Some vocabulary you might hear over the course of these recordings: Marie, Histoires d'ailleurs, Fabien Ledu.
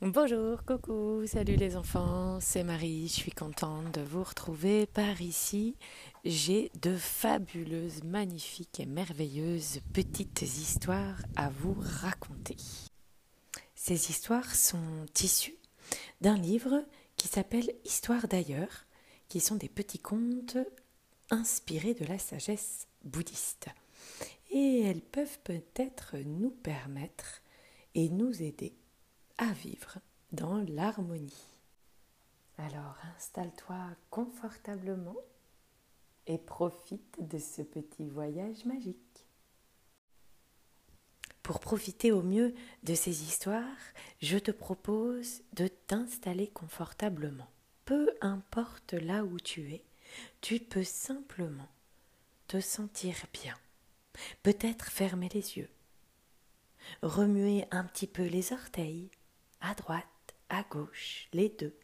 Bonjour, coucou, salut les enfants, c'est Marie, je suis contente de vous retrouver par ici. J'ai de fabuleuses, magnifiques et merveilleuses petites histoires à vous raconter. Ces histoires sont issues d'un livre qui s'appelle « Histoires d'ailleurs », qui sont des petits contes inspirés de la sagesse bouddhiste. Et elles peuvent peut-être nous permettre et nous aider à vivre dans l'harmonie. Alors installe-toi confortablement et profite de ce petit voyage magique. Pour profiter au mieux de ces histoires, je te propose de t'installer confortablement. Peu importe là où tu es, tu peux simplement te sentir bien. Peut-être fermer les yeux, remuer un petit peu les orteils, à droite, à gauche, les deux,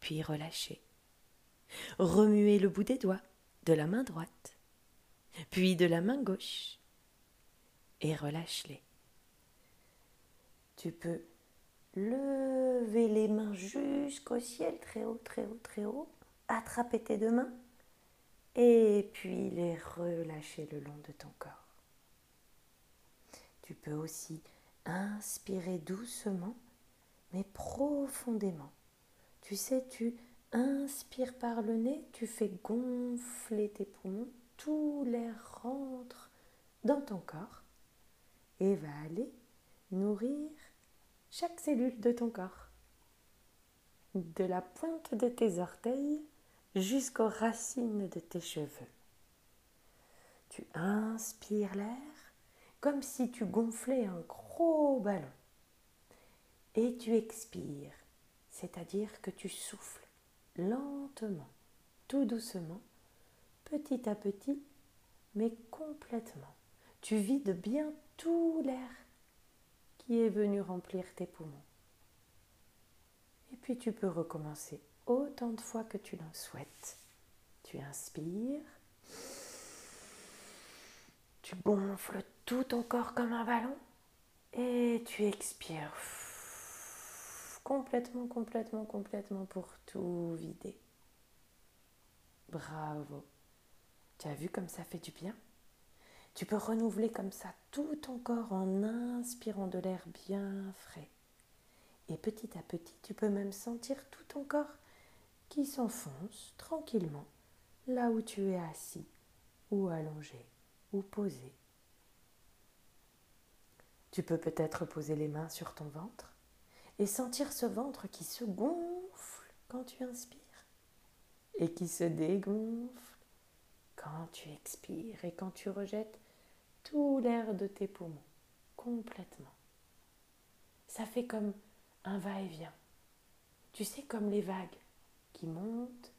puis relâcher. Remuer le bout des doigts de la main droite, puis de la main gauche, et relâche-les. Tu peux lever les mains jusqu'au ciel, très haut, très haut, très haut, attraper tes deux mains, et puis les relâcher le long de ton corps. Tu peux aussi inspirer doucement, mais profondément. Tu sais, tu inspires par le nez, tu fais gonfler tes poumons, tout l'air rentre dans ton corps et va aller nourrir chaque cellule de ton corps. De la pointe de tes orteils jusqu'aux racines de tes cheveux. Tu inspires l'air, comme si tu gonflais un gros ballon. Et tu expires, c'est-à-dire que tu souffles lentement, tout doucement, petit à petit, mais complètement. Tu vides bien tout l'air qui est venu remplir tes poumons. Et puis tu peux recommencer autant de fois que tu l'en souhaites. Tu inspires, tu gonfles tout ton corps comme un ballon et tu expires complètement, complètement, complètement pour tout vider. Bravo! Tu as vu comme ça fait du bien? Tu peux renouveler comme ça tout ton corps en inspirant de l'air bien frais. Et petit à petit, tu peux même sentir tout ton corps qui s'enfonce tranquillement là où tu es assis ou allongé ou posé. Tu peux peut-être poser les mains sur ton ventre et sentir ce ventre qui se gonfle quand tu inspires et qui se dégonfle quand tu expires et quand tu rejettes tout l'air de tes poumons complètement. Ça fait comme un va-et-vient. Tu sais, comme les vagues qui montent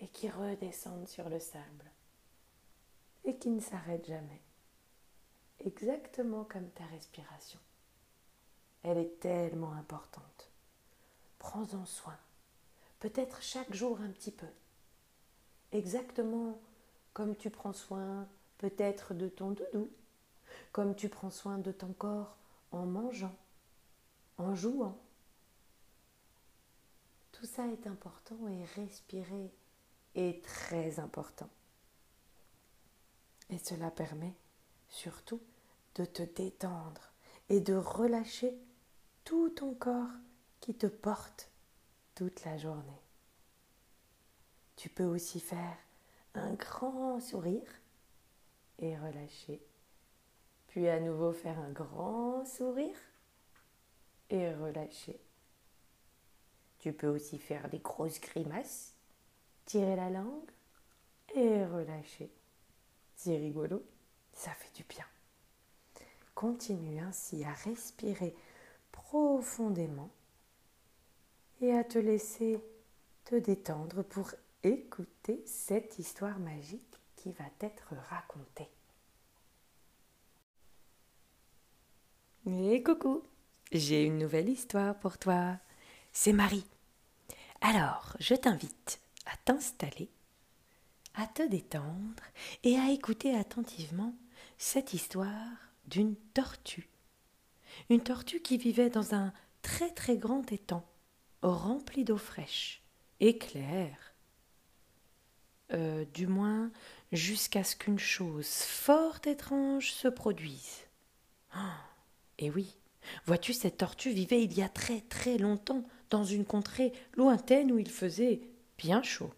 et qui redescendent sur le sable. Et qui ne s'arrête jamais, exactement comme ta respiration. Elle est tellement importante. Prends-en soin, peut-être chaque jour un petit peu, exactement comme tu prends soin peut-être de ton doudou, comme tu prends soin de ton corps en mangeant, en jouant. Tout ça est important et respirer est très important. Et cela permet surtout de te détendre et de relâcher tout ton corps qui te porte toute la journée. Tu peux aussi faire un grand sourire et relâcher, puis à nouveau faire un grand sourire et relâcher. Tu peux aussi faire des grosses grimaces, tirer la langue et relâcher. C'est rigolo, ça fait du bien. Continue ainsi à respirer profondément et à te laisser te détendre pour écouter cette histoire magique qui va t'être racontée. Et coucou, j'ai une nouvelle histoire pour toi. C'est Marie. Alors, je t'invite à t'installer, à te détendre et à écouter attentivement cette histoire d'une tortue. Une tortue qui vivait dans un très très grand étang, rempli d'eau fraîche et claire. Du moins jusqu'à ce qu'une chose fort étrange se produise. Oh, et oui, vois-tu, cette tortue vivait il y a très très longtemps dans une contrée lointaine où il faisait bien chaud.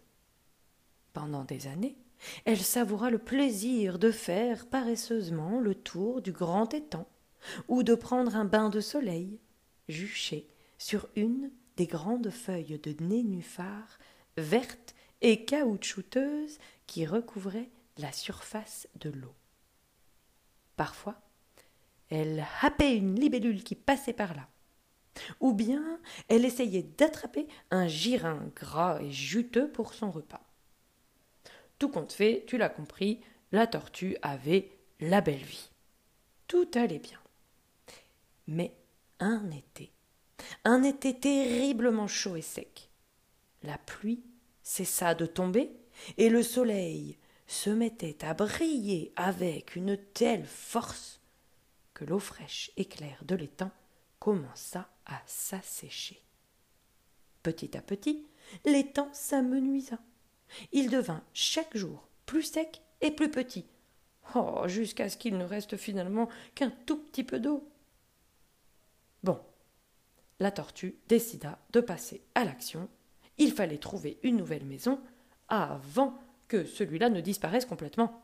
Pendant des années, elle savoura le plaisir de faire paresseusement le tour du grand étang ou de prendre un bain de soleil, juché sur une des grandes feuilles de nénuphar vertes et caoutchouteuse qui recouvrait la surface de l'eau. Parfois, elle happait une libellule qui passait par là, ou bien elle essayait d'attraper un girin gras et juteux pour son repas. Tout compte fait, tu l'as compris, la tortue avait la belle vie. Tout allait bien. Mais un été terriblement chaud et sec, la pluie cessa de tomber, et le soleil se mettait à briller avec une telle force que l'eau fraîche et claire de l'étang commença à s'assécher. Petit à petit, l'étang s'amenuisa. Il devint chaque jour plus sec et plus petit, jusqu'à ce qu'il ne reste finalement qu'un tout petit peu d'eau. Bon, la tortue décida de passer à l'action. Il fallait trouver une nouvelle maison avant que celui-là ne disparaisse complètement.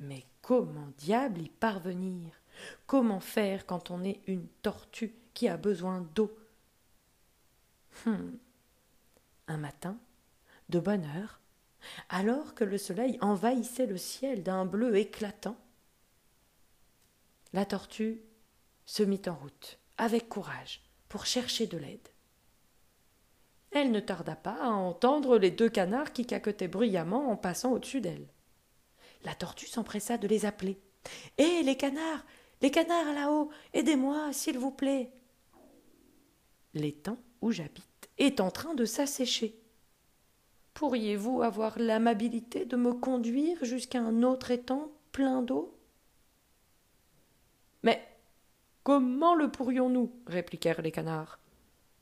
Mais comment diable y parvenir ? Comment faire quand on est une tortue qui a besoin d'eau ? Un matin, de bonne heure, alors que le soleil envahissait le ciel d'un bleu éclatant, la tortue se mit en route, avec courage, pour chercher de l'aide. Elle ne tarda pas à entendre les deux canards qui caquetaient bruyamment en passant au-dessus d'elle. La tortue s'empressa de les appeler. « Hé, les canards là-haut, aidez-moi, s'il vous plaît !» L'étang où j'habite est en train de s'assécher. « Pourriez-vous avoir l'amabilité de me conduire jusqu'à un autre étang plein d'eau ?»« Mais comment le pourrions-nous » répliquèrent les canards.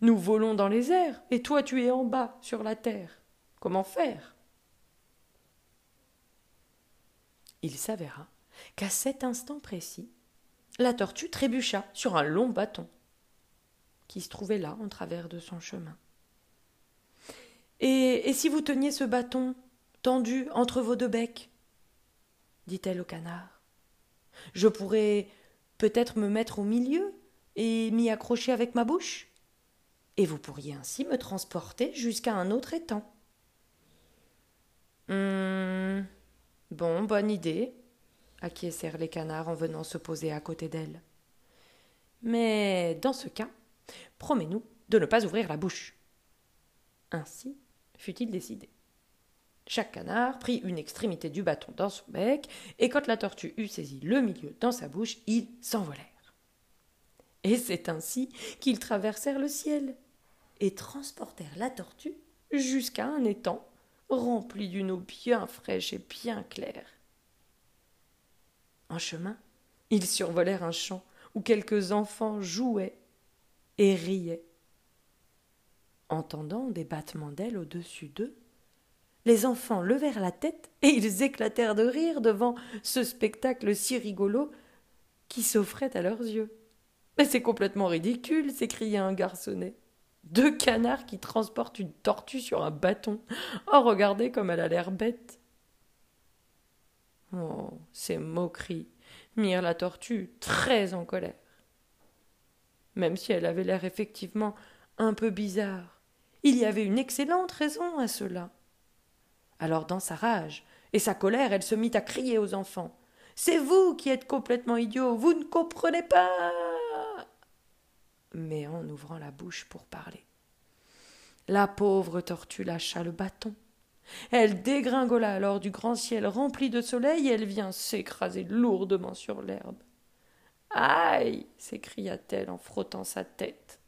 « Nous volons dans les airs, et toi tu es en bas, sur la terre. Comment faire ?» Il s'avéra qu'à cet instant précis, la tortue trébucha sur un long bâton qui se trouvait là en travers de son chemin. « Et si vous teniez ce bâton tendu entre vos deux becs ?» dit-elle au canard. « Je pourrais peut-être me mettre au milieu et m'y accrocher avec ma bouche ? » Et vous pourriez ainsi me transporter jusqu'à un autre étang. Bonne idée, acquiescèrent les canards en venant se poser à côté d'elle. Mais dans ce cas, promets-nous de ne pas ouvrir la bouche. Ainsi fut-il décidé. Chaque canard prit une extrémité du bâton dans son bec, et quand la tortue eut saisi le milieu dans sa bouche, ils s'envolèrent. Et c'est ainsi qu'ils traversèrent le ciel et transportèrent la tortue jusqu'à un étang rempli d'une eau bien fraîche et bien claire. En chemin, ils survolèrent un champ où quelques enfants jouaient et riaient. Entendant des battements d'ailes au-dessus d'eux, les enfants levèrent la tête et ils éclatèrent de rire devant ce spectacle si rigolo qui s'offrait à leurs yeux. « Mais c'est complètement ridicule !» s'écria un garçonnet. « Deux canards qui transportent une tortue sur un bâton. Oh, regardez comme elle a l'air bête !»« Oh, ces moqueries !» mirent la tortue très en colère. Même si elle avait l'air effectivement un peu bizarre, il y avait une excellente raison à cela. Alors dans sa rage et sa colère, elle se mit à crier aux enfants. « C'est vous qui êtes complètement idiots, vous ne comprenez pas !» mais en ouvrant la bouche pour parler. La pauvre tortue lâcha le bâton. Elle dégringola alors du grand ciel rempli de soleil et elle vint s'écraser lourdement sur l'herbe. « Aïe !» s'écria-t-elle en frottant sa tête,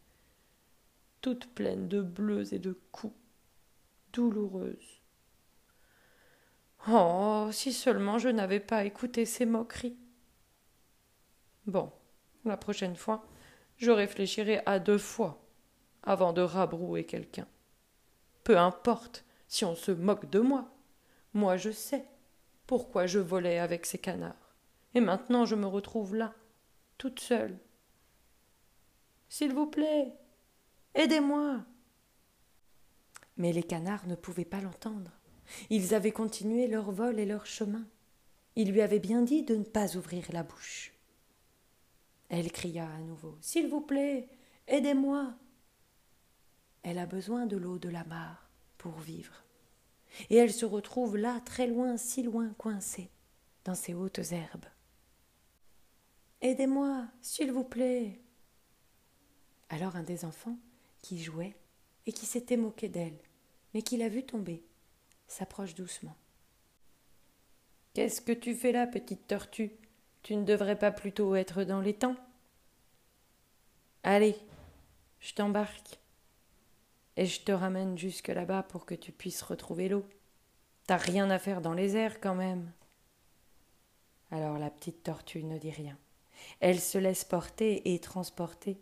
toute pleine de bleus et de coups, douloureuse. « Oh, si seulement je n'avais pas écouté ces moqueries !»« Bon, la prochaine fois, je réfléchirai à 2 fois avant de rabrouer quelqu'un. Peu importe si on se moque de moi. Moi, je sais pourquoi je volais avec ces canards. Et maintenant, je me retrouve là, toute seule. S'il vous plaît, aidez-moi. Mais les canards ne pouvaient pas l'entendre. Ils avaient continué leur vol et leur chemin. Ils lui avaient bien dit de ne pas ouvrir la bouche. Elle cria à nouveau « S'il vous plaît, aidez-moi !» Elle a besoin de l'eau de la mare pour vivre. Et elle se retrouve là, très loin, si loin, coincée, dans ces hautes herbes. « Aidez-moi, s'il vous plaît !» Alors un des enfants, qui jouait et qui s'était moqué d'elle, mais qui l'a vue tomber, s'approche doucement. « Qu'est-ce que tu fais là, petite tortue ? Tu ne devrais pas plutôt être dans les temps ? Allez, je t'embarque. Et je te ramène jusque là-bas pour que tu puisses retrouver l'eau. T'as rien à faire dans les airs quand même. » Alors la petite tortue ne dit rien. Elle se laisse porter et transporter.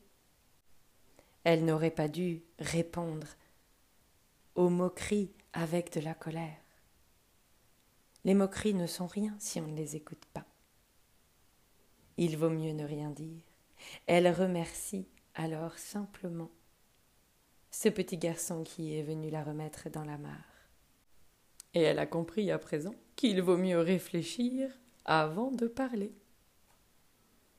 Elle n'aurait pas dû répondre aux moqueries avec de la colère. Les moqueries ne sont rien si on ne les écoute pas. Il vaut mieux ne rien dire. Elle remercie alors simplement ce petit garçon qui est venu la remettre dans la mare. Et elle a compris à présent qu'il vaut mieux réfléchir avant de parler.